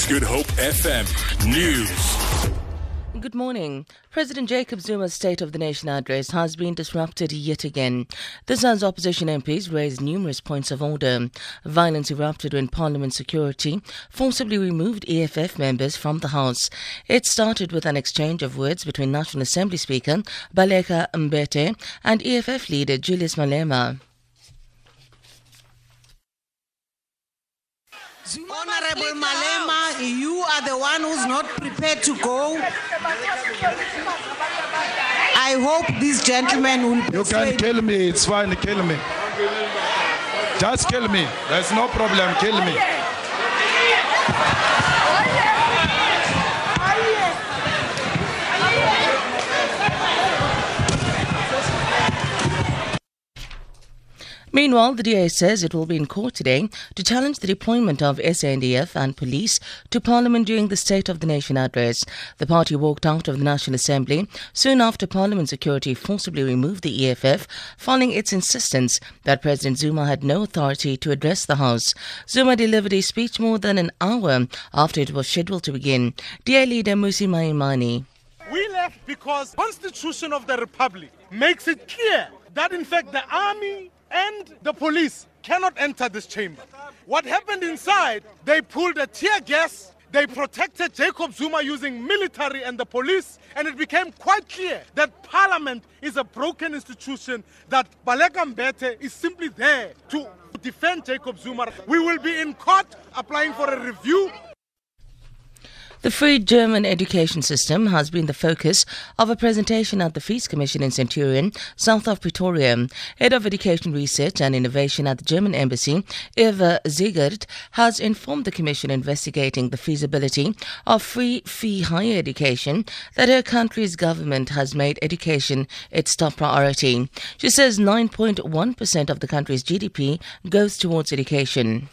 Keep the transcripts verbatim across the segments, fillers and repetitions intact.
ninety-six Good Hope F M News. Good morning. President Jacob Zuma's State of the Nation address has been disrupted yet again. This as opposition M Ps raised numerous points of order. Violence erupted when Parliament security forcibly removed E F F members from the House. It started with an exchange of words between National Assembly Speaker Baleka Mbete and E F F leader Julius Malema. Honorable Malema, you are the one who's not prepared to go. I hope this gentleman will You persuade. Can kill me, it's fine, kill me. Just kill me, there's no problem, kill me. Meanwhile, the D A says it will be in court today to challenge the deployment of S A N D F and police to Parliament during the State of the Nation address. The party walked out of the National Assembly soon after Parliament security forcibly removed the E F F, following its insistence that President Zuma had no authority to address the House. Zuma delivered his speech more than an hour after it was scheduled to begin. D A leader Musi Maimani. We left because the Constitution of the Republic makes it clear that in fact the army and the police cannot enter this chamber. What happened inside, they pulled a tear gas, they protected Jacob Zuma using military and the police, and it became quite clear that Parliament is a broken institution, that Baleka Mbete is simply there to defend Jacob Zuma. We will be in court applying for a review. The free German education system has been the focus of a presentation at the Fees Commission in Centurion, south of Pretoria. Head of Education Research and Innovation at the German Embassy, Eva Siegert, has informed the Commission investigating the feasibility of free fee higher education that her country's government has made education its top priority. She says nine point one percent of the country's G D P goes towards education.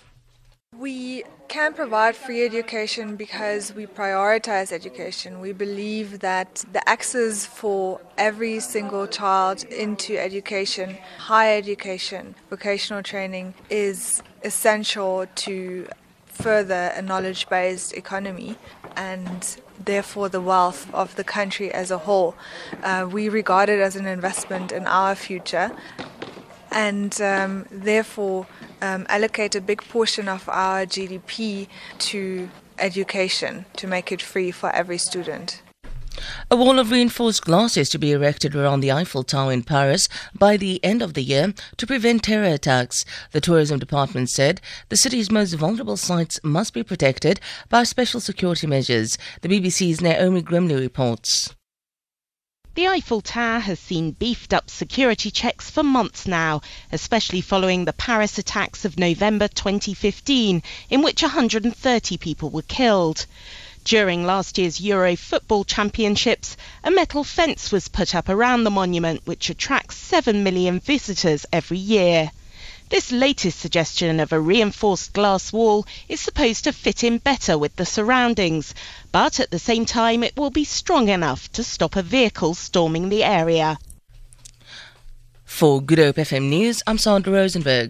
We can provide free education because we prioritize education. We believe that the access for every single child into education, higher education, vocational training is essential to further a knowledge-based economy and therefore the wealth of the country as a whole. Uh, we regard it as an investment in our future and um, therefore Um, allocate a big portion of our G D P to education to make it free for every student. A wall of reinforced glass is to be erected around the Eiffel Tower in Paris by the end of the year to prevent terror attacks. The tourism department said the city's most vulnerable sites must be protected by special security measures. The B B C's Naomi Grimley reports. The Eiffel Tower has seen beefed up security checks for months now, especially following the Paris attacks of November twenty fifteen, in which one hundred thirty people were killed. During last year's Euro Football Championships, a metal fence was put up around the monument, which attracts seven million visitors every year. This latest suggestion of a reinforced glass wall is supposed to fit in better with the surroundings, but at the same time it will be strong enough to stop a vehicle storming the area. For Good Hope F M News, I'm Sandra Rosenberg.